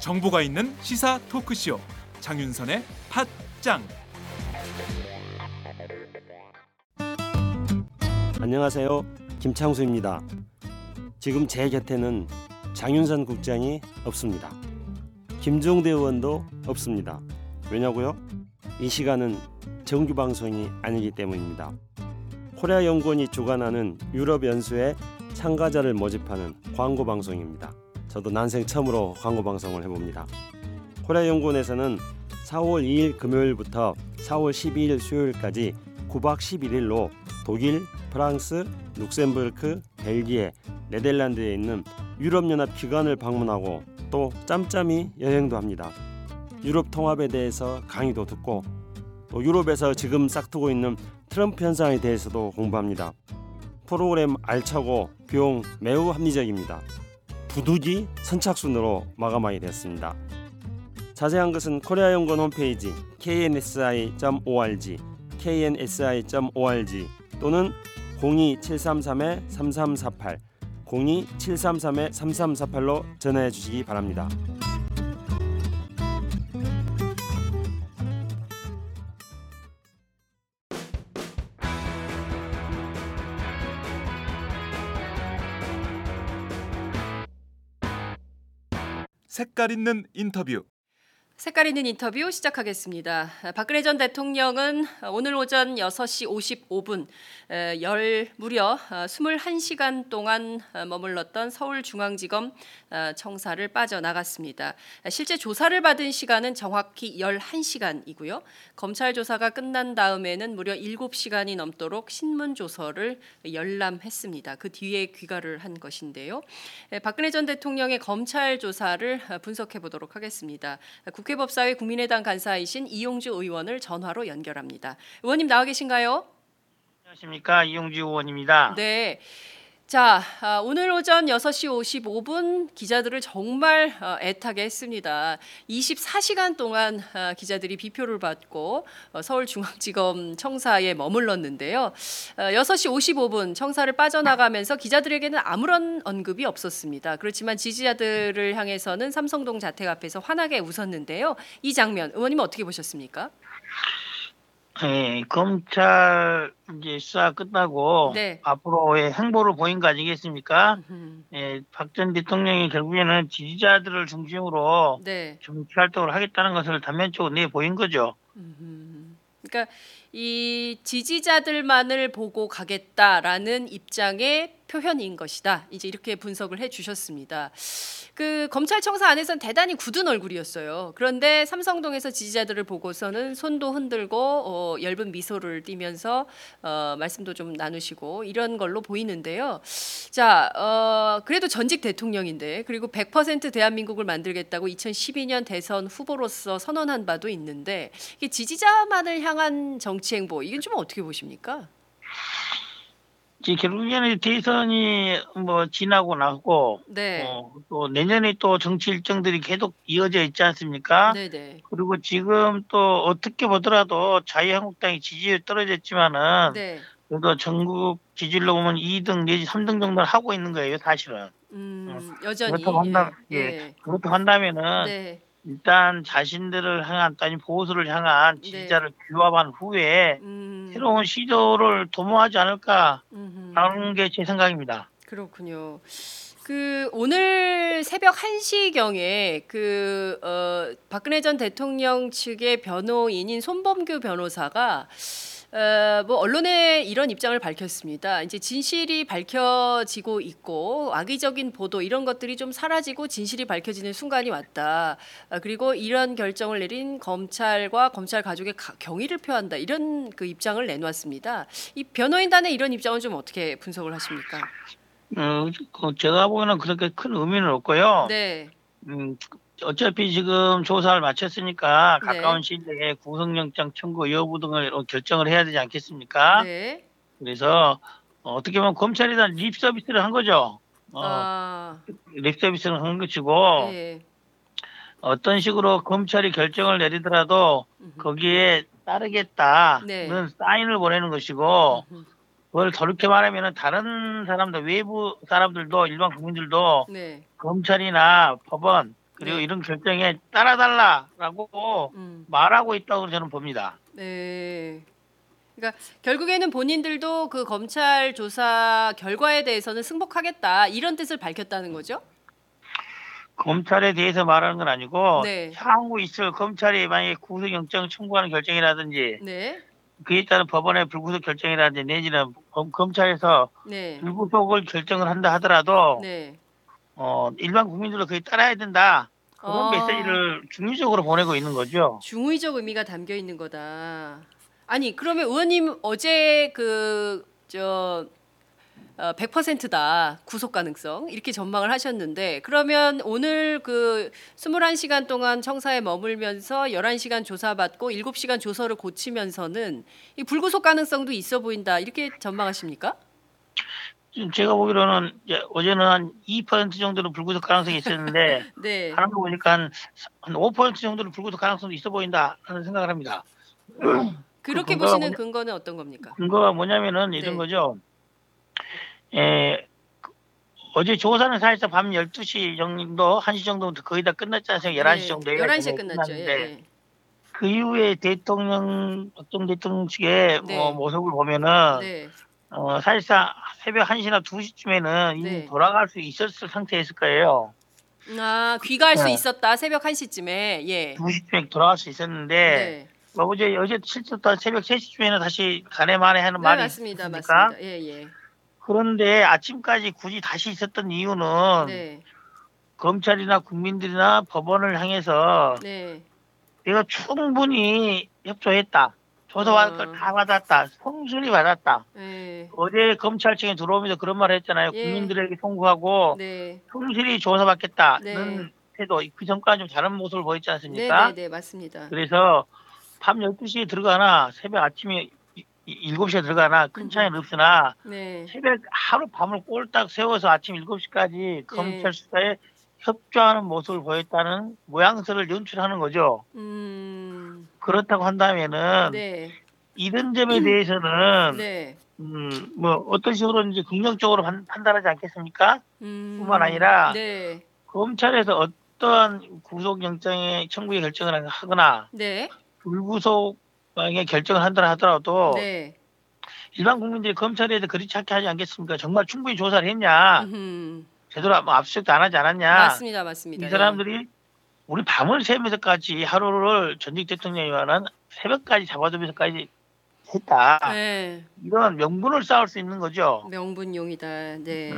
정보가 있는 시사 토크쇼 장윤선의 팟짱. 안녕하세요. 김창수입니다. 지금 제 곁에는 장윤선 국장이 없습니다. 김종대 의원도 없습니다. 왜냐고요? 이 시간은 정규 방송이 아니기 때문입니다. 코리아 연구원이 주관하는 유럽 연수에 참가자를 모집하는 광고 방송입니다. 저도 난생 처음으로 광고 방송을 해봅니다. 코리아 연구원에서는 4월 2일 금요일부터 4월 12일 수요일까지 9박 11일로 독일, 프랑스, 룩셈부르크, 벨기에, 네덜란드에 있는 유럽연합 기관을 방문하고 또 짬짬이 여행도 합니다. 유럽 통합에 대해서 강의도 듣고 또 유럽에서 지금 싹트고 있는 트럼프 현상에 대해서도 공부합니다. 프로그램 알차고 비용 매우 합리적입니다. 부득이 선착순으로 마감하게 됐습니다. 자세한 것은 코리아 연구원 홈페이지 knsi.org knsi.org 또는 02733-3348 02733-3348로 전화해 주시기 바랍니다. 색깔 있는 인터뷰. 색깔 있는 인터뷰 시작하겠습니다. 박근혜 전 대통령은 오늘 오전 6시 55분 무려 21시간 동안 머물렀던 서울중앙지검 청사를 빠져나갔습니다. 실제 조사를 받은 시간은 정확히 11시간이고요. 검찰 조사가 끝난 다음에는 무려 7시간이 넘도록 신문조서를 열람했습니다. 그 뒤에 귀가를 한 것인데요. 박근혜 전 대통령의 검찰 조사를 분석해 보도록 하겠습니다. 국회법사위 국민의당 간사이신 이용주 의원을 전화로 연결합니다. 의원님 나와 계신가요? 안녕하십니까. 이용주 의원입니다. 네. 자, 오늘 오전 6시 55분 기자들을 정말 애타게 했습니다. 24시간 동안 기자들이 비표를 받고 서울중앙지검 청사에 머물렀는데요. 6시 55분 청사를 빠져나가면서 기자들에게는 아무런 언급이 없었습니다. 그렇지만 지지자들을 향해서는 삼성동 자택 앞에서 환하게 웃었는데요. 이 장면, 의원님은 어떻게 보셨습니까? 네, 검찰 이제 수사 끝나고 네. 앞으로의 행보를 보인 거 아니겠습니까? 네, 박 전 대통령이 결국에는 지지자들을 중심으로 네. 정치 활동을 하겠다는 것을 단면적으로 내보인 거죠. 그러니까 이 지지자들만을 보고 가겠다라는 입장의 표현인 것이다. 이제 이렇게 분석을 해주셨습니다. 그 검찰청사 안에서는 대단히 굳은 얼굴이었어요. 그런데 삼성동에서 지지자들을 보고서는 손도 흔들고 엷은 미소를 띠면서 말씀도 좀 나누시고 이런 걸로 보이는데요. 자, 그래도 전직 대통령인데 그리고 100% 대한민국을 만들겠다고 2012년 대선 후보로서 선언한 바도 있는데 이게 지지자만을 향한 정치 행보 이건 좀 어떻게 보십니까? 결국에는 대선이 지나고 나고 네. 또 내년에 또 정치 일정들이 계속 이어져 있지 않습니까? 네네. 그리고 지금 또 어떻게 보더라도 자유한국당이 지지율이 떨어졌지만은 네. 그래도 전국 지지율로 보면 2등 내지 3등 정도는 하고 있는 거예요, 사실은. 여전히. 그렇다고 한다면은 네. 일단 자신들을 향한 아니 보수를 향한 지지자를 네. 규합한 후에 새로운 시도를 도모하지 않을까 하는 게 제 생각입니다. 그렇군요. 그 오늘 새벽 1시경에 그 박근혜 전 대통령 측의 변호인인 손범규 변호사가 언론에 이런 입장을 밝혔습니다. 이제 진실이 밝혀지고 있고 악의적인 보도 이런 것들이 좀 사라지고 진실이 밝혀지는 순간이 왔다. 그리고 이런 결정을 내린 검찰과 검찰 가족의 경의를 표한다. 이런 그 입장을 내놓았습니다. 이 변호인단의 이런 입장은 좀 어떻게 분석을 하십니까? 제가 보기에는 그렇게 큰 의미는 없고요. 네. 어차피 지금 조사를 마쳤으니까 가까운 시일 내에 구속영장 청구 여부 등을 결정을 해야 되지 않겠습니까? 네. 그래서 어떻게 보면 검찰에 대한 립서비스를 한 거죠. 립서비스를 한 것이고 네. 어떤 식으로 검찰이 결정을 내리더라도 거기에 따르겠다는 네. 사인을 보내는 것이고 그걸 더럽게 말하면 다른 사람들, 외부 사람들도 일반 국민들도 네. 검찰이나 법원 그리고 네. 이런 결정에 따라달라라고 말하고 있다고 저는 봅니다. 네. 그러니까 결국에는 본인들도 그 검찰 조사 결과에 대해서는 승복하겠다 이런 뜻을 밝혔다는 거죠? 검찰에 대해서 말하는 건 아니고 네. 향후 있을 검찰이 만약에 구속영장 청구하는 결정이라든지 네. 그에 따른 법원의 불구속 결정이라든지 내지는 검찰에서 네. 불구속을 결정을 한다 하더라도 네. 일반 국민들도 그에 따라야 된다. 그런 메시지를 중의적으로 보내고 있는 거죠. 중의적 의미가 담겨 있는 거다. 아니 그러면 의원님 어제 100%다 구속 가능성 이렇게 전망을 하셨는데 그러면 오늘 21시간 동안 청사에 머물면서 11시간 조사받고 7시간 조서를 고치면서는 이 불구속 가능성도 있어 보인다 이렇게 전망하십니까? 지금 제가 보기로는 어제는 한 2% 정도는 불구속 가능성이 있었는데 네. 하는 거 보니까 한 5% 정도는 불구속 가능성도 있어 보인다는 생각을 합니다. 그렇게 보시는 근거는 어떤 겁니까? 근거가 뭐냐면은 이런 네. 거죠. 어제 조사는 사실상 밤 12시 정도, 1시 정도부터 거의 다 끝났지 않습니까? 11시 네. 정도에 11시에 끝났죠. 예. 그 이후에 박정희 대통령 측의 네. 모습을 보면은 네. 사실상 새벽 1시나 2시쯤에는 이미 네. 돌아갈 수 있었을 상태였을 거예요. 아, 귀가할 수 있었다. 새벽 1시쯤에. 예. 2시쯤에 돌아갈 수 있었는데 네. 어제 실제로 새벽 3시쯤에는 다시 가네만에 하는 네, 말이 맞습니다. 있습니까? 맞습니다. 예, 예. 그런데 아침까지 굳이 다시 있었던 이유는 네. 검찰이나 국민들이나 법원을 향해서 네. 내가 충분히 협조했다. 조사받을 걸 다 받았다. 성실히 받았다. 네. 어제 검찰청에 들어오면서 그런 말을 했잖아요. 예. 국민들에게 송구하고 네. 성실히 조사받겠다는 태도. 네. 그 전까지 좀 다른 모습을 보였지 않습니까? 네, 네, 네, 맞습니다. 그래서 밤 12시에 들어가나 새벽 아침에 7시에 들어가나 큰 차이는 없으나 네. 새벽 하루 밤을 꼴딱 세워서 아침 7시까지 검찰 수사에 협조하는 모습을 보였다는 모양새를 연출하는 거죠. 그렇다고 한다면은 네. 이런 점에 대해서는 네. 뭐 어떤 식으로든지 긍정적으로 판단하지 않겠습니까? 뿐만 아니라 네. 검찰에서 어떠한 구속영장의 청구의 결정을 하거나 네. 불구속의 결정을 한다 하더라도 네. 일반 국민들이 검찰에 대해서 그렇지 않게 하지 않겠습니까? 정말 충분히 조사를 했냐? 제대로 뭐 압수수색도 안 하지 않았냐? 맞습니다, 맞습니다. 이 사람들이 네. 우리 밤을 새면서까지 하루를 전직 대통령이 말한 새벽까지 잡아두면서까지 했다. 네. 이런 명분을 쌓을 수 있는 거죠. 명분용이다. 네.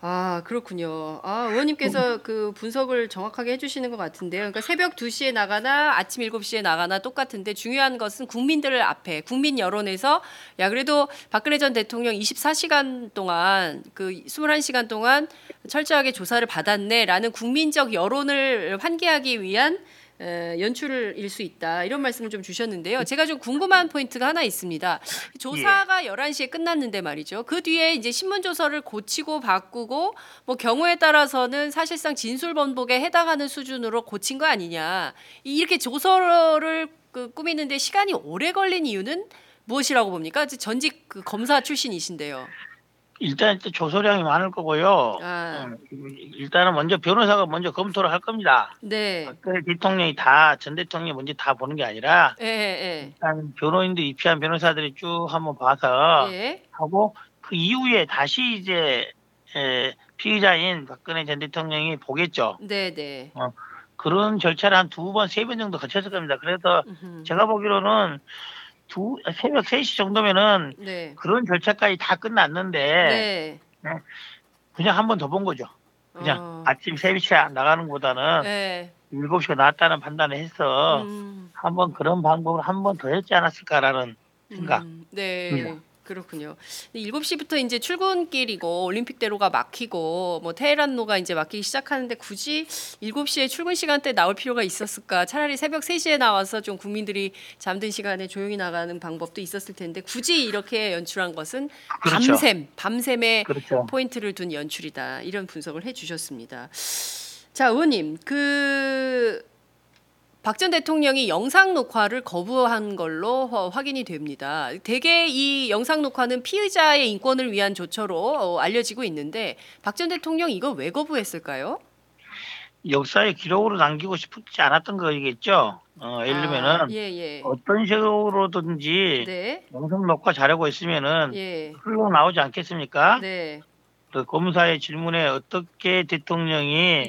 아, 그렇군요. 아, 의원님께서 그 분석을 정확하게 해주시는 것 같은데요. 그러니까 새벽 2시에 나가나 아침 7시에 나가나 똑같은데 중요한 것은 국민들을 앞에, 국민 여론에서 야, 그래도 박근혜 전 대통령 24시간 동안 21시간 동안 철저하게 조사를 받았네라는 국민적 여론을 환기하기 위한 연출일 수 있다 이런 말씀을 좀 주셨는데요. 제가 좀 궁금한 포인트가 하나 있습니다. 조사가 11시에 끝났는데 말이죠. 그 뒤에 이제 신문 조서를 고치고 바꾸고 뭐 경우에 따라서는 사실상 진술 번복에 해당하는 수준으로 고친 거 아니냐. 이렇게 조서를 꾸미는데 시간이 오래 걸린 이유는 무엇이라고 봅니까? 전직 검사 출신이신데요. 일단 조서량이 많을 거고요. 아. 일단은 변호사가 먼저 검토를 할 겁니다. 네. 박근혜 대통령이 전 대통령이 먼저 다 보는 게 아니라 예. 일단 변호인들이 입시한 변호사들이 쭉 한번 봐서 예. 하고 그 이후에 다시 이제 피의자인 박근혜 전 대통령이 보겠죠. 네네. 그런 절차를 한 2번, 3번 정도 거쳤을 겁니다. 그래서 제가 보기로는 새벽 3시 정도면은 네. 그런 절차까지 다 끝났는데 네. 그냥 한 번 더 본 거죠. 그냥 아침 3시에 나가는 것보다는 네. 7시가 낫다는 판단을 해서 한번 그런 방법을 한 번 더 했지 않았을까라는 생각. 네. 그렇군요. 7시부터 이제 출근길이고 올림픽대로가 막히고 뭐 테헤란로가 이제 막히기 시작하는데 굳이 7시에 출근 시간대 나올 필요가 있었을까? 차라리 새벽 3시에 나와서 좀 국민들이 잠든 시간에 조용히 나가는 방법도 있었을 텐데 굳이 이렇게 연출한 것은 그렇죠. 밤샘의 그렇죠. 포인트를 둔 연출이다. 이런 분석을 해주셨습니다. 자, 의원님, 박 전 대통령이 영상 녹화를 거부한 걸로 확인이 됩니다. 대개 이 영상 녹화는 피의자의 인권을 위한 조처로 알려지고 있는데 박 전 대통령 이거 왜 거부했을까요? 역사의 기록으로 남기고 싶지 않았던 거겠죠. 예를 들면은 어떤 식으로든지 영상 녹화 잘하고 있으면은 흘러 나오지 않겠습니까? 네. 그 검사의 질문에 어떻게 대통령이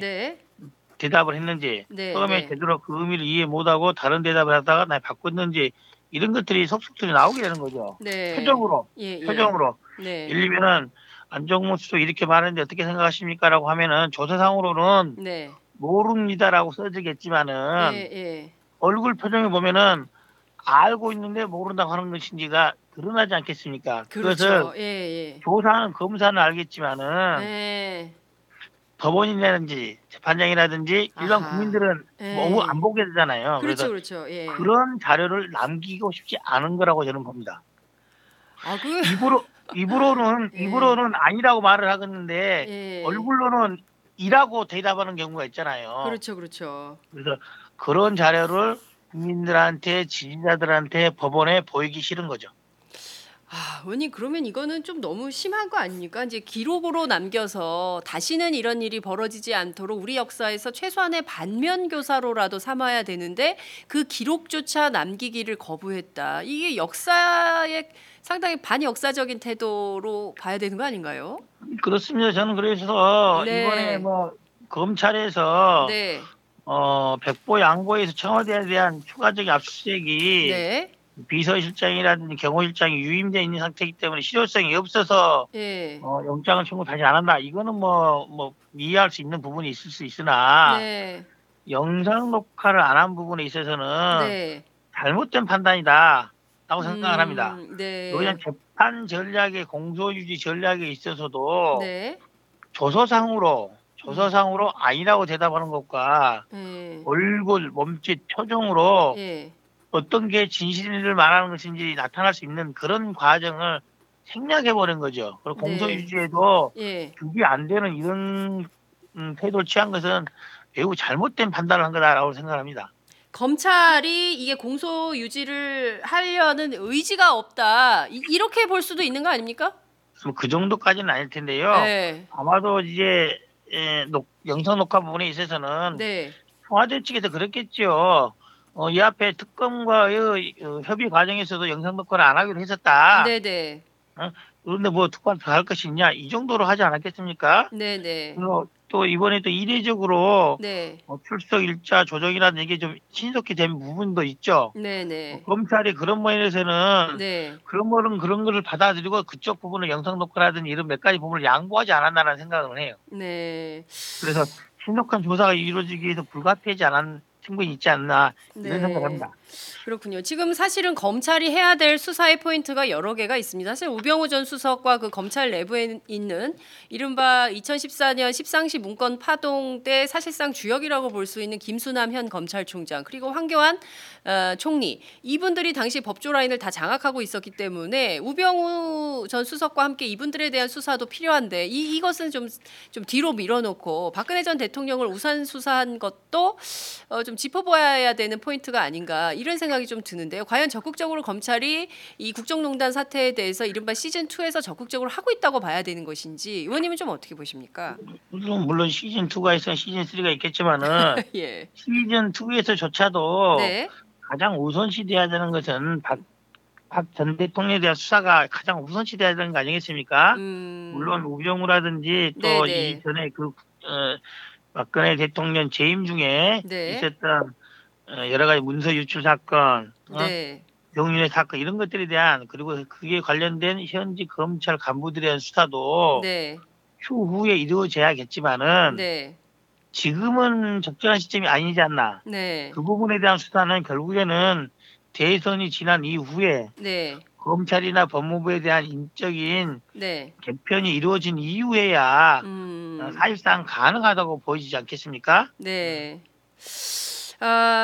대답을 했는지 처음에 제대로 그 의미를 이해 못하고 다른 대답을 하다가 나 바꿨는지 이런 것들이 속속들이 나오게 되는 거죠. 네. 표정으로. 네. 예를 들면은 안종범 수도 이렇게 말했는데 어떻게 생각하십니까라고 하면은 조사상으로는 모릅니다라고 써지겠지만은 얼굴 표정을 보면은 알고 있는데 모른다고 하는 것인지가 드러나지 않겠습니까? 그렇죠. 그것을 조사하는 검사는 알겠지만은 법원이라든지 재판장이라든지 일반 국민들은 뭐 안 보게 되잖아요. 그렇죠. 그런 자료를 남기고 싶지 않은 거라고 저는 봅니다. 입으로는 아니라고 말을 하겠는데 얼굴로는 이라고 대답하는 경우가 있잖아요. 그렇죠. 그래서 그런 자료를 국민들한테, 지지자들한테 법원에 보이기 싫은 거죠. 의원님, 그러면 이거는 좀 너무 심한 거 아닙니까? 이제 기록으로 남겨서 다시는 이런 일이 벌어지지 않도록 우리 역사에서 최소한의 반면 교사로라도 삼아야 되는데 그 기록조차 남기기를 거부했다. 이게 역사의 상당히 반역사적인 태도로 봐야 되는 거 아닌가요? 그렇습니다. 저는 그래서 이번에 검찰에서 백보 양보에서 청와대에 대한 추가적인 압수수색이 비서실장이라든지 경호실장이 유임되어 있는 상태이기 때문에 실효성이 없어서 영장을 청구 다시 안 한다. 이거는 뭐 이해할 수 있는 부분이 있을 수 있으나 영상 녹화를 안 한 부분에 있어서는 잘못된 판단이다. 라고 생각을 합니다. 그냥 재판 전략의 공소유지 전략에 있어서도 조서상으로 아니라고 대답하는 것과 얼굴, 몸짓, 표정으로 어떤 게 진실을 말하는 것인지 나타날 수 있는 그런 과정을 생략해버린 거죠. 그리고 공소유지에도 규비 안 되는 이런 태도를 취한 것은 매우 잘못된 판단을 한 거다라고 생각합니다. 검찰이 이게 공소 유지를 하려는 의지가 없다 이렇게 볼 수도 있는 거 아닙니까? 그 정도까지는 아닐 텐데요. 아마도 이제 영상 녹화 부분에 있어서는 청와대 측에서 그랬겠죠. 이 앞에 특검과의 협의 과정에서도 영상 녹화를 안 하기로 했었다. 그런데 뭐 특검 더 할 것이 있냐 이 정도로 하지 않았겠습니까? 또 이번에 또 이례적으로 출석 일자 조정이라는 얘기 좀 신속히 된 부분도 있죠. 검찰이 그런 면에서는 그런 거를 받아들이고 그쪽 부분을 영상 녹화라든지 이런 몇 가지 부분을 양보하지 않았나라는 생각을 해요. 그래서 신속한 조사가 이루어지기 위해서 불가피하지 않은 충분히 있지 않나 이런 생각합니다. 그렇군요. 지금 사실은 검찰이 해야 될 수사의 포인트가 여러 개가 있습니다. 사실 우병우 전 수석과 그 검찰 내부에 있는 이른바 2014년 13시 문건 파동 때 사실상 주역이라고 볼 수 있는 김수남 현 검찰총장 그리고 황교안 총리 이분들이 당시 법조 라인을 다 장악하고 있었기 때문에 우병우 전 수석과 함께 이분들에 대한 수사도 필요한데 이것은 좀 뒤로 밀어놓고 박근혜 전 대통령을 우선 수사한 것도 좀 짚어봐야 되는 포인트가 아닌가 이런 생각이 좀 드는데요. 과연 적극적으로 검찰이 이 국정농단 사태에 대해서 이른바 시즌2에서 적극적으로 하고 있다고 봐야 되는 것인지 의원님은 좀 어떻게 보십니까? 물론 시즌2가 있어야 시즌3가 있겠지만은 시즌2에서조차도 가장 우선시돼야 되는 것은 박 전 대통령에 대한 수사가 가장 우선시돼야 되는 거 아니겠습니까? 물론 우병우라든지 또 이전에 박근혜 대통령 재임 중에 있었던 여러 가지 문서 유출 사건, 경륜의 사건 이런 것들에 대한 그리고 그게 관련된 현지 검찰 간부들에 대한 수사도 추후에 이루어져야겠지만은 지금은 적절한 시점이 아니지 않나. 그 부분에 대한 수사는 결국에는 대선이 지난 이후에 검찰이나 법무부에 대한 인적인 개편이 이루어진 이후에야 사실상 가능하다고 보이지 않겠습니까?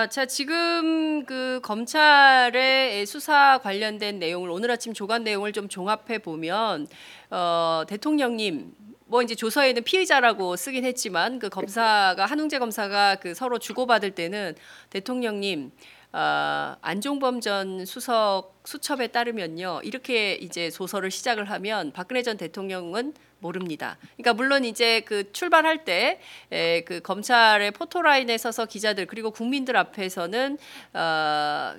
자, 지금 그 검찰의 수사 관련된 내용을 오늘 아침 조간 내용을 좀 종합해 보면 대통령님 뭐 이제 조서에는 피의자라고 쓰긴 했지만 그 검사가 한웅재 검사가 그 서로 주고받을 때는 대통령님 안종범 전 수석 수첩에 따르면요 이렇게 이제 조서를 시작을 하면 박근혜 전 대통령은 모릅니다. 그러니까 물론 이제 그 출발할 때 그 검찰의 포토라인에 서서 기자들 그리고 국민들 앞에서는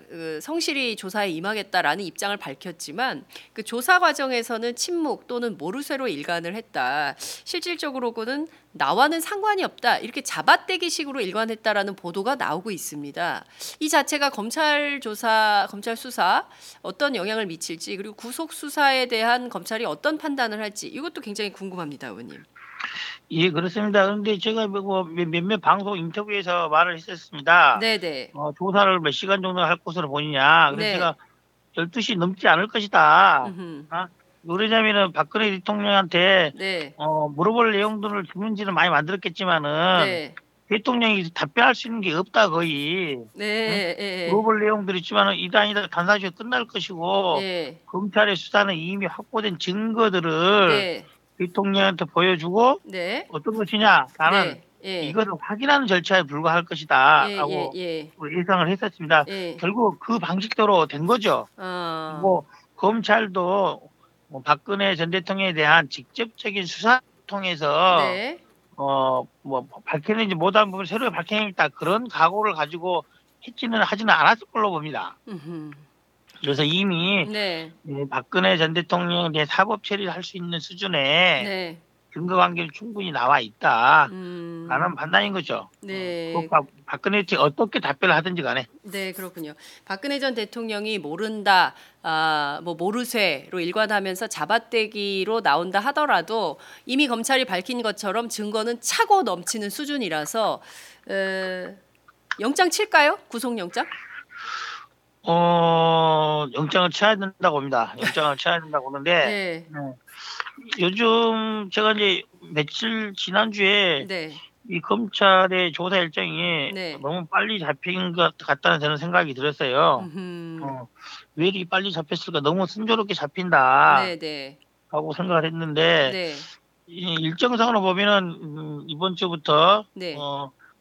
그 성실히 조사에 임하겠다라는 입장을 밝혔지만 그 조사 과정에서는 침묵 또는 모르쇠로 일관을 했다. 실질적으로는 나와는 상관이 없다. 이렇게 잡아떼기식으로 일관했다라는 보도가 나오고 있습니다. 이 자체가 검찰 조사, 검찰 수사 어떤 영향을 미칠지 그리고 구속 수사에 대한 검찰이 어떤 판단을 할지 이것도 굉장히 궁금합니다, 의원님. 예, 그렇습니다. 그런데 제가 몇몇 방송 인터뷰에서 말을 했었습니다. 네네. 조사를 몇 시간 정도 할 것으로 보이냐. 그래서 네. 제가 12시 넘지 않을 것이다. 그러자면은 박근혜 대통령한테 네. 물어볼 내용들을 질문지를 많이 만들었겠지만은 네. 대통령이 답변할 수 있는 게 없다 거의. 네. 응? 네. 물어볼 내용들이 있지만은 이단이다 간사주에 끝날 것이고 네. 검찰의 수사는 이미 확보된 증거들을 네. 대통령한테 보여주고 네. 어떤 것이냐 나는 네. 예. 이것을 확인하는 절차에 불과할 것이다 라고 예상을 했었습니다. 예. 결국 그 방식대로 된 거죠. 그리고 검찰도 박근혜 전 대통령에 대한 직접적인 수사를 통해서 네. 밝히는지 못한 부분 새로 밝혀야겠다 그런 각오를 가지고 했지는 하지는 않았을 걸로 봅니다. 그래서 이미 네. 박근혜 전 대통령에 대해 사법 처리를 할 수 있는 수준의 네. 증거 관계를 충분히 나와 있다. 라는 판단인 거죠. 네. 박근혜 측이 어떻게 답변을 하든지 간에. 네, 그렇군요. 박근혜 전 대통령이 모른다. 뭐 모르쇠로 일관하면서 잡아떼기로 나온다 하더라도 이미 검찰이 밝힌 것처럼 증거는 차고 넘치는 수준이라서 영장 칠까요? 구속영장? 영장을 쳐야 된다고 봅니다. 영장을 쳐야 된다고 보는데 네. 요즘 제가 이제 지난주에 네. 이 검찰의 조사 일정이 네. 너무 빨리 잡힌 것 같다는 저는 생각이 들었어요. 왜 이렇게 빨리 잡혔을까? 너무 순조롭게 잡힌다. 네네. 하고 생각을 했는데 네. 이 일정상으로 보면은 이번 주부터 네.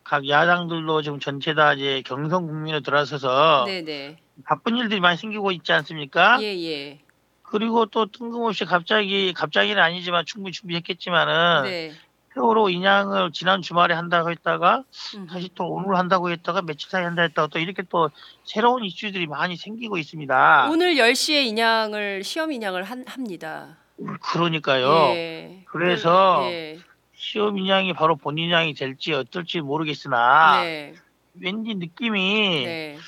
각 야당들도 지금 전체 다 이제 경선 국면에 들어서서 네네. 바쁜 일들이 많이 생기고 있지 않습니까? 예예. 그리고 또 뜬금없이 갑자기는 아니지만 충분히 준비했겠지만은 네. 세월호 인양을 지난 주말에 한다고 했다가 다시 또 오늘 한다고 했다가 며칠 사이 한다 했다가 또 이렇게 또 새로운 이슈들이 많이 생기고 있습니다. 오늘 10시에 인양을 시험 인양을 합니다. 그러니까요. 예. 그래서 예. 시험 인양이 바로 본 인양이 될지 어떨지 모르겠으나 네. 왠지 느낌이 네.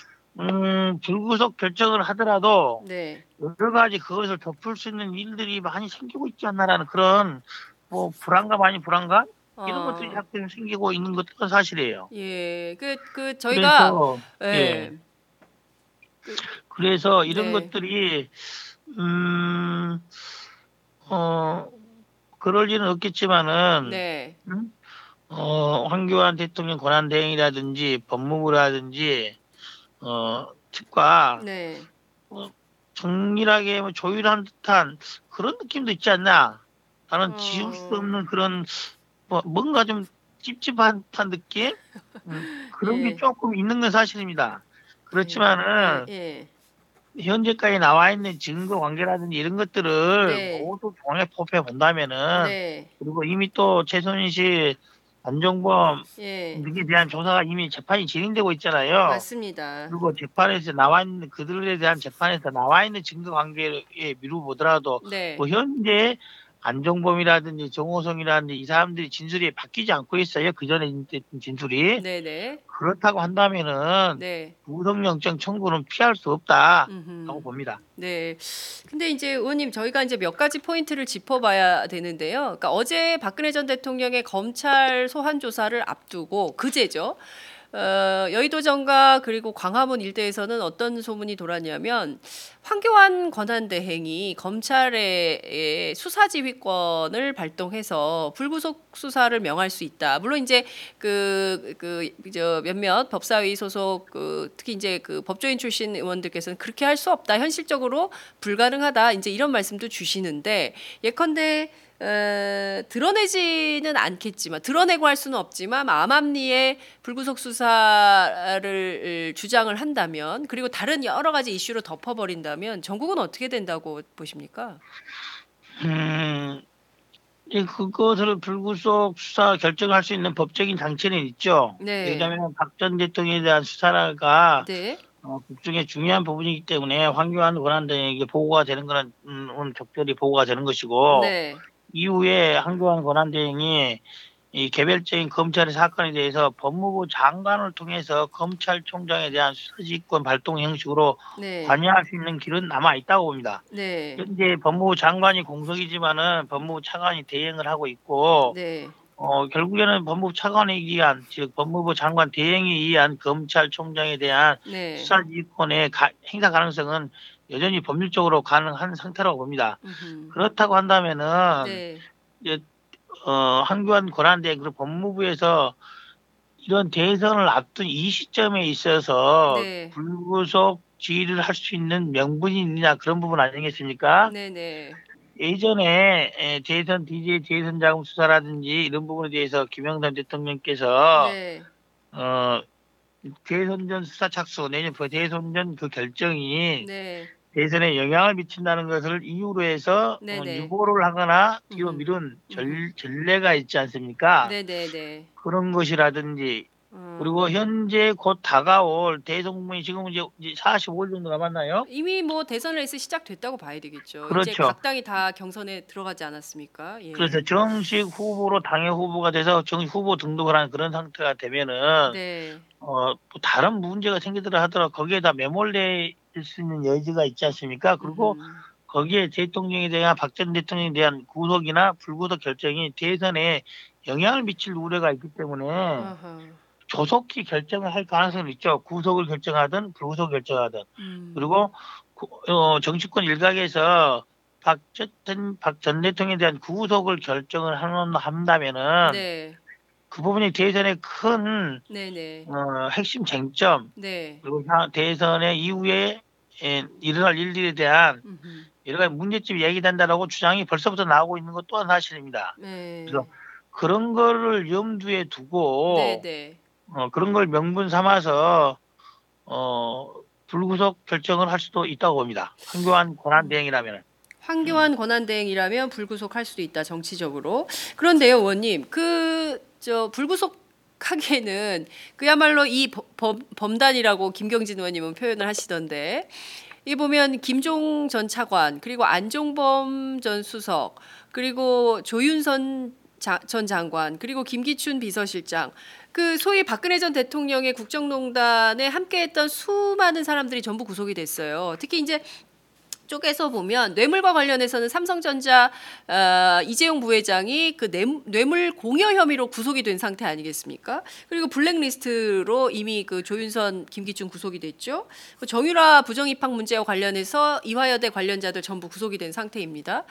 불구속 결정을 하더라도 네. 여러 가지 그것을 덮을 수 있는 일들이 많이 생기고 있지 않나라는 그런 뭐 불안감 아닌 불안감 이런 것들이 자꾸 생기고 있는 것도 사실이에요. 예, 그 저희가 그래서, 예. 그래서 이런 네. 것들이 그럴 일은 없겠지만은. 네. 응? 황교안 대통령 권한대행이라든지 법무부라든지. 특과 네. 정밀하게 조율한 듯한 그런 느낌도 있지 않나? 나는 지울 수 없는 그런 뭔가 좀 찝찝한 듯한 느낌 그런 예. 게 조금 있는 건 사실입니다. 그렇지만은 예. 현재까지 나와 있는 증거 관계라든지 이런 것들을 네. 모두 종합 포폐해 본다면은 네. 그리고 이미 또 최순실 씨 안종범 예. 등에 대한 조사가 이미 재판이 진행되고 있잖아요. 맞습니다. 그리고 재판에서 나와 있는 그들에 대한 재판에서 나와 있는 증거 관계에 미루 보더라도 네. 뭐 현재 안종범이라든지 정호성이라든지 이 사람들이 진술이 바뀌지 않고 있어요. 그 전에 진술이 네네. 그렇다고 한다면은 네. 구속영장 청구는 피할 수 없다라고 봅니다. 네. 근데 이제 의원님 저희가 이제 몇 가지 포인트를 짚어봐야 되는데요. 그러니까 어제 박근혜 전 대통령의 검찰 소환 조사를 앞두고 그제죠. 여의도 정가 그리고 광화문 일대에서는 어떤 소문이 돌았냐면 황교안 권한대행이 검찰의 수사지휘권을 발동해서 불구속 수사를 명할 수 있다. 물론 이제 몇몇 법사위 소속 특히 이제 그 법조인 출신 의원들께서는 그렇게 할 수 없다. 현실적으로 불가능하다. 이제 이런 말씀도 주시는데 예컨대 드러내지는 않겠지만, 드러내고 할 수는 없지만 암암리에 불구속 수사를 주장을 한다면, 그리고 다른 여러 가지 이슈로 덮어버린다면 전국은 어떻게 된다고 보십니까? 그것을 불구속 수사 결정할 수 있는 법적인 장치는 있죠. 네. 왜냐하면 박 전 대통령에 대한 수사가 네. 국정의 중요한 부분이기 때문에 황교안 권한대행에게 보고가 되는 것은 적절히 보고가 되는 것이고 네. 이후에 황교안 권한대행이 이 개별적인 검찰의 사건에 대해서 법무부 장관을 통해서 검찰총장에 대한 수사지휘권 발동 형식으로 네. 관여할 수 있는 길은 남아있다고 봅니다. 네. 현재 법무부 장관이 공석이지만은 법무부 차관이 대행을 하고 있고 네. 결국에는 법무부 차관에 의한, 즉 법무부 장관 대행에 의한 검찰총장에 대한 네. 수사지휘권의 행사 가능성은 여전히 법률적으로 가능한 상태라고 봅니다. 그렇다고 한다면은 네. 황교안 권한대행 그리고 법무부에서 이런 대선을 앞둔 이 시점에 있어서 네. 불구속 지휘를 할 수 있는 명분이 있느냐, 그런 부분 아니겠습니까? 네네. 예전에 대선 DJ 대선 자금 수사라든지 이런 부분에 대해서 김영삼 대통령께서 네. 대선 전 수사 착수, 내년 대선 전 그 결정이 네. 대선에 영향을 미친다는 것을 이유로 해서 유보를 하거나 뒤로 미룬 전례가 있지 않습니까? 네네네. 그런 것이라든지 그리고 현재 곧 다가올 대선 국면이 지금 이제 45일 정도 남았나요? 이미 뭐 대선 레이스 시작됐다고 봐야 되겠죠. 그렇죠. 이제 각 당이 다 경선에 들어가지 않았습니까? 예. 그래서 정식 후보로 당의 후보가 돼서 정식 후보 등록을 하는 그런 상태가 되면은 네. 다른 문제가 생기더라 하더라도 거기에다 매몰될 수 있는 여지가 있지 않습니까? 그리고 거기에 대통령에 대한 박 전 대통령에 대한 구속이나 불구속 결정이 대선에 영향을 미칠 우려가 있기 때문에. 조속히 결정을 할 가능성이 있죠. 구속을 결정하든 불구속 결정하든. 그리고 정치권 일각에서 박 전 대통령에 대한 구속을 결정을 한다면은 네. 그 부분이 대선의 큰 핵심 쟁점 네. 그리고 대선의 이후에 일어날 일들에 대한 여러 가지 문제점이 얘기된다라고 주장이 벌써부터 나오고 있는 것 또한 사실입니다. 네. 그래서 그런 거를 염두에 두고 네네. 그런 걸 명분 삼아서 불구속 결정을 할 수도 있다고 봅니다. 황교안 권한대행이라면. 황교안 권한대행이라면 불구속 할 수도 있다, 정치적으로. 그런데요, 의원님, 불구속하기에는 그야말로 이 범단이라고 김경진 의원님은 표현을 하시던데, 이 보면 김종 전 차관, 그리고 안종범 전 수석, 그리고 조윤선 전 장관, 그리고 김기춘 비서실장, 그 소위 박근혜 전 대통령의 국정농단에 함께했던 수많은 사람들이 전부 구속이 됐어요. 특히 이제 쪽에서 보면 뇌물과 관련해서는 삼성전자 이재용 부회장이 그 뇌물 공여 혐의로 구속이 된 상태 아니겠습니까? 그리고 블랙리스트로 이미 그 조윤선, 김기춘 구속이 됐죠. 정유라 부정입학 문제와 관련해서 이화여대 관련자들 전부 구속이 된 상태입니다.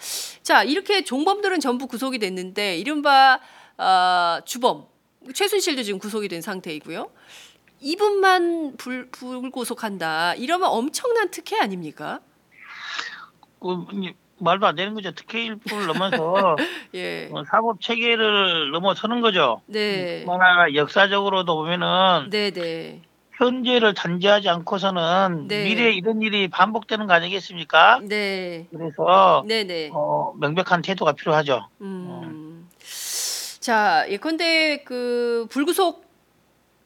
자, 이렇게 종범들은 전부 구속이 됐는데 이른바 주범, 최순실도 지금 구속이 된 상태이고요. 이분만 불구속한다. 이러면 엄청난 특혜 아닙니까? 말도 안 되는 거죠. 특혜 일부를 넘어서 예. 사법 체계를 넘어서는 거죠. 네. 역사적으로도 보면은 네네. 현재를 단죄하지 않고서는 네. 미래에 이런 일이 반복되는 거 아니겠습니까? 네. 그래서 네네. 명백한 태도가 필요하죠. 자, 예컨대 불구속,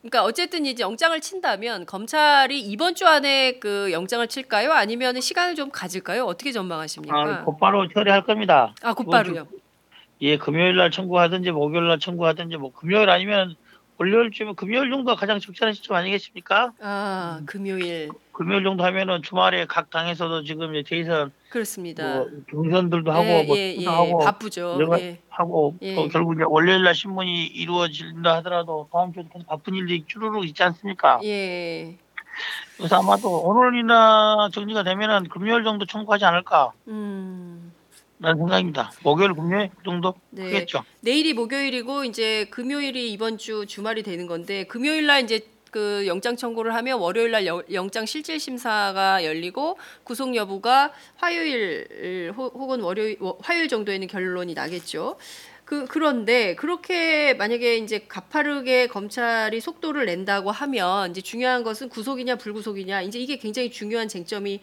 그러니까 어쨌든 이제 영장을 친다면 검찰이 이번 주 안에 그 영장을 칠까요? 아니면 시간을 좀 가질까요? 어떻게 전망하십니까? 곧바로 처리할 겁니다. 곧바로요? 예, 금요일 날 청구하든지 목요일 날 청구하든지 뭐 금요일 아니면 월요일쯤, 금요일 정도가 가장 적절한 시점 아니겠습니까? 금요일. 금요일 정도 하면은 주말에 각 당에서도 지금 이제 대선 그렇습니다. 뭐 경선들도 하고 뭐 하고 바쁘죠. 예. 하고 결국 이제 월요일 날 신문이 이루어진다 하더라도 다음 주에 바쁜 일이 주르륵 있지 않습니까? 예. 그래서 아마도 오늘이나 정리가 되면은 금요일 정도 청구하지 않을까? 라는 생각입니다. 목요일, 금요일 정도 네. 크겠죠. 내일이 목요일이고 이제 금요일이 이번 주 주말이 되는 건데 금요일 날 이제 그 영장 청구를 하면 월요일 날 영장 실질 심사가 열리고 구속 여부가 화요일 혹은 화요일 정도에는 결론이 나겠죠. 그런데 그렇게 만약에 이제 가파르게 검찰이 속도를 낸다고 하면 이제 중요한 것은 구속이냐 불구속이냐 이제 이게 굉장히 중요한 쟁점이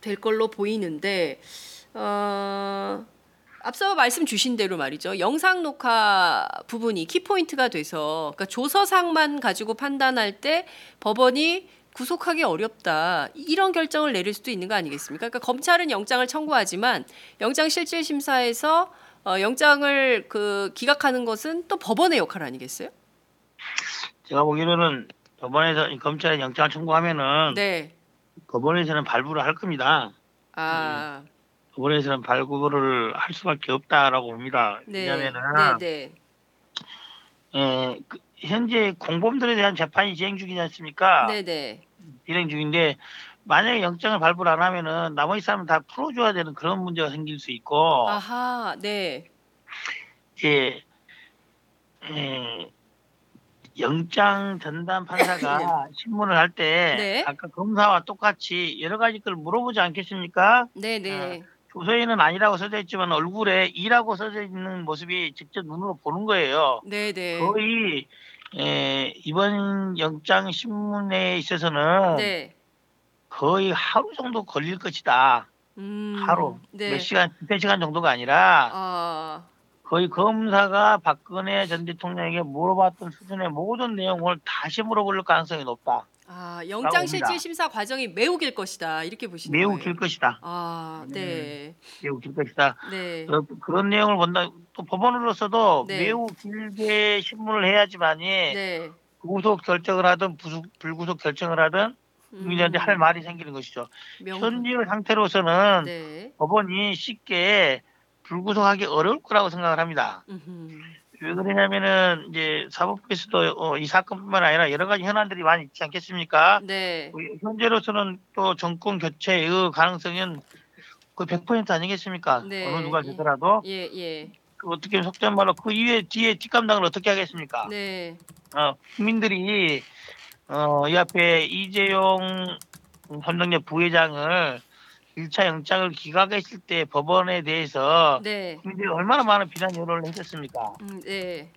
될 걸로 보이는데 앞서 말씀 주신 대로 말이죠. 영상 녹화 부분이 키포인트가 돼서 그러니까 조서상만 가지고 판단할 때 법원이 구속하기 어렵다. 이런 결정을 내릴 수도 있는 거 아니겠습니까? 그러니까 검찰은 영장을 청구하지만 영장실질심사에서 영장을 그 기각하는 것은 또 법원의 역할 아니겠어요? 제가 보기로는 법원에서 검찰에 영장을 청구하면은 네. 법원에서는 발부를 할 겁니다. 아. 법원에서는 발부를 할 수밖에 없다라고 봅니다. 네. 왜냐하면은 현재 공범들에 대한 재판이 진행 중이지 않습니까? 네네. 진행 중인데 만약에 영장을 발부를 안 하면은 나머지 사람은 다 풀어줘야 되는 그런 문제가 생길 수 있고. 아하, 네. 이제 영장 전담 판사가 신문을 할 때 네. 아까 검사와 똑같이 여러 가지 걸 물어보지 않겠습니까? 네네. 조서에는 아니라고 써져 있지만 얼굴에 이라고 써져 있는 모습이 직접 눈으로 보는 거예요. 네네. 거의 이번 영장 신문에 있어서는 네. 거의 하루 정도 걸릴 것이다. 하루 네. 몇 시간, 3시간 정도가 아니라 거의 검사가 박근혜 전 대통령에게 물어봤던 수준의 모든 내용을 다시 물어볼 가능성이 높다. 아, 영장실질심사 과정이 매우 길 것이다. 이렇게 보시는 거예요? 매우 길 것이다. 아, 네. 매우 길 것이다. 네. 그런 내용을 본다. 또 법원으로서도 네. 매우 길게 신문을 해야지만이 네. 구속 결정을 하든 불구속 결정을 하든 국민들한테 할 말이 생기는 것이죠. 현지의 상태로서는 네. 법원이 쉽게 불구속하기 어려울 거라고 생각을 합니다. 왜 그러냐면은 이제 사법부에서도 이 사건뿐만 아니라 여러 가지 현안들이 많이 있지 않겠습니까? 네. 현재로서는 또 정권 교체의 가능성은 거의 100% 아니겠습니까? 네. 어느 누가 되더라도 예. 어떻게 속된 말로 그 이외 뒤에 뒷감당을 어떻게 하겠습니까? 네. 국민들이 이 앞에 이재용 삼성전자 부회장을 1차 영장을 기각했을 때 법원에 대해서 네. 얼마나 많은 비난 여론을 했었습니까? 네.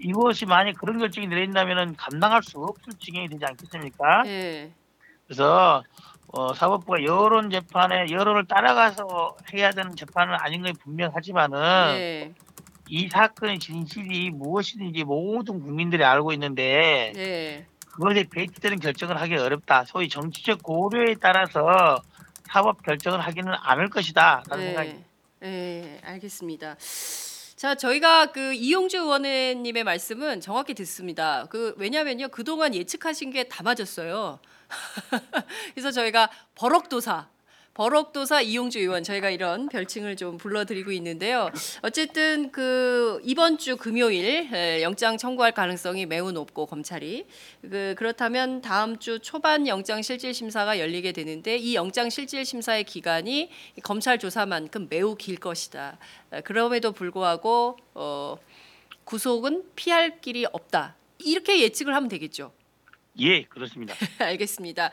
이것이 만약 그런 결정이 내린다면 감당할 수 없을 지경이 되지 않겠습니까? 네. 그래서 사법부가 여론 재판에 여론을 따라가서 해야 되는 재판은 아닌 건 분명하지만은 네. 이 사건의 진실이 무엇인지 모든 국민들이 알고 있는데 네. 그것에 배치되는 결정을 하기 어렵다. 소위 정치적 고려에 따라서 사법 결정을 하기는 않을 것이다. 라는 생각입니다. 네, 알겠습니다. 자, 저희가 그 이용주 의원님의 말씀은 정확히 듣습니다. 왜냐면요, 그동안 예측하신 게 다 맞았어요. 그래서 저희가 버럭도사 이용주 의원 저희가 이런 별칭을 좀 불러드리고 있는데요. 어쨌든 그 이번 주 금요일 영장 청구할 가능성이 매우 높고 검찰이 그렇다면 다음 주 초반 영장 실질 심사가 열리게 되는데 이 영장 실질 심사의 기간이 검찰 조사만큼 매우 길 것이다. 그럼에도 불구하고 구속은 피할 길이 없다. 이렇게 예측을 하면 되겠죠. 예, 그렇습니다. 알겠습니다.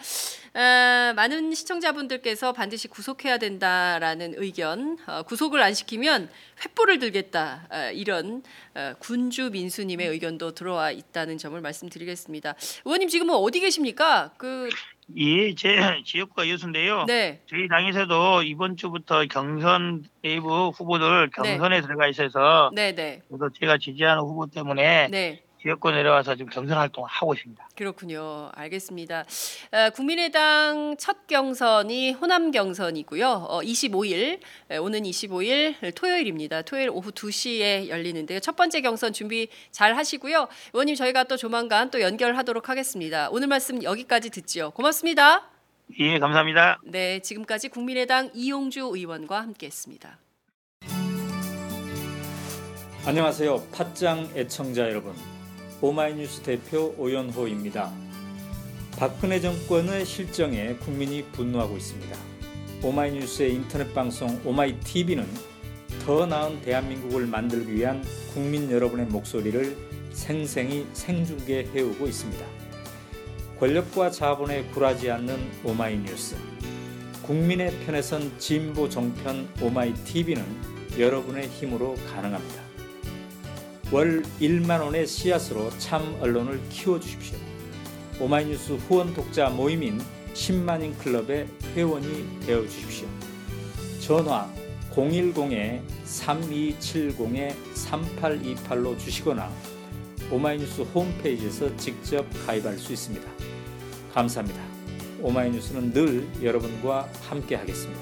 많은 시청자분들께서 반드시 구속해야 된다라는 의견, 구속을 안 시키면 횃불을 들겠다 이런 군주 민수님의 의견도 들어와 있다는 점을 말씀드리겠습니다. 의원님 지금은 어디 계십니까? 예, 제 지역구가 여수인데요. 네. 저희 당에서도 이번 주부터 경선 내부 후보들 경선에 네. 들어가 있어서 네. 그래서 제가 지지하는 후보 때문에 네. 지역구 내려와서 지금 경선 활동을 하고 있습니다. 그렇군요. 알겠습니다. 국민의당 첫 경선이 호남 경선이고요. 25일, 오는 25일 토요일입니다. 토요일 오후 2시에 열리는데요. 첫 번째 경선 준비 잘 하시고요. 의원님 저희가 또 조만간 또 연결하도록 하겠습니다. 오늘 말씀 여기까지 듣지요. 고맙습니다. 예, 감사합니다. 네, 지금까지 국민의당 이용주 의원과 함께했습니다. 안녕하세요. 팟짱 애청자 여러분. 오마이뉴스 대표 오연호입니다. 박근혜 정권의 실정에 국민이 분노하고 있습니다. 오마이뉴스의 인터넷 방송 오마이TV는 더 나은 대한민국을 만들기 위한 국민 여러분의 목소리를 생생히 생중계해오고 있습니다. 권력과 자본에 굴하지 않는 오마이뉴스, 국민의 편에 선 진보 정편 오마이TV는 여러분의 힘으로 가능합니다. 월 10,000원의 씨앗으로 참 언론을 키워주십시오. 오마이뉴스 후원 독자 모임인 10만인 클럽의 회원이 되어주십시오. 전화 010-3270-3828로 주시거나 오마이뉴스 홈페이지에서 직접 가입할 수 있습니다. 감사합니다. 오마이뉴스는 늘 여러분과 함께 하겠습니다.